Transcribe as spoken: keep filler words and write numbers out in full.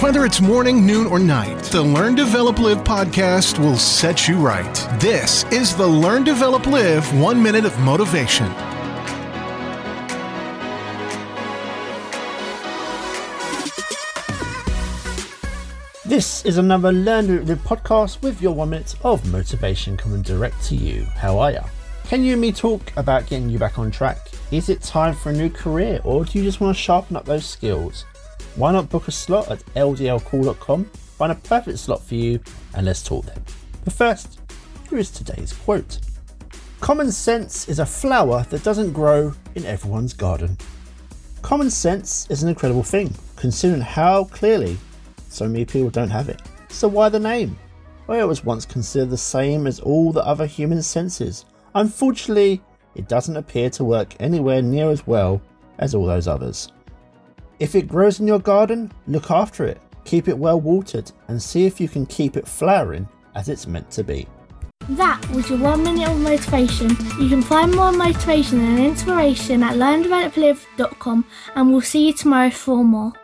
Whether it's morning, noon, or night, the Learn, Develop, Live podcast will set you right. This is the Learn, Develop, Live One Minute of Motivation. This is another Learn, Develop, Live podcast with your one minute of motivation coming direct to you. How are ya? Can you and me talk about getting you back on track? Is it time for a new career, or do you just want to sharpen up those skills? Why not book a slot at L D L cool dot com, find a perfect slot for you, and let's talk then. But first, here is today's quote. Common sense is a flower that doesn't grow in everyone's garden. Common sense is an incredible thing, considering how clearly so many people don't have it. So why the name? Well, it was once considered the same as all the other human senses. Unfortunately, it doesn't appear to work anywhere near as well as all those others. If it grows in your garden, look after it, keep it well watered, and see if you can keep it flowering as it's meant to be. That was your one minute of motivation. You can find more motivation and inspiration at learn develop live dot com, and we'll see you tomorrow for more.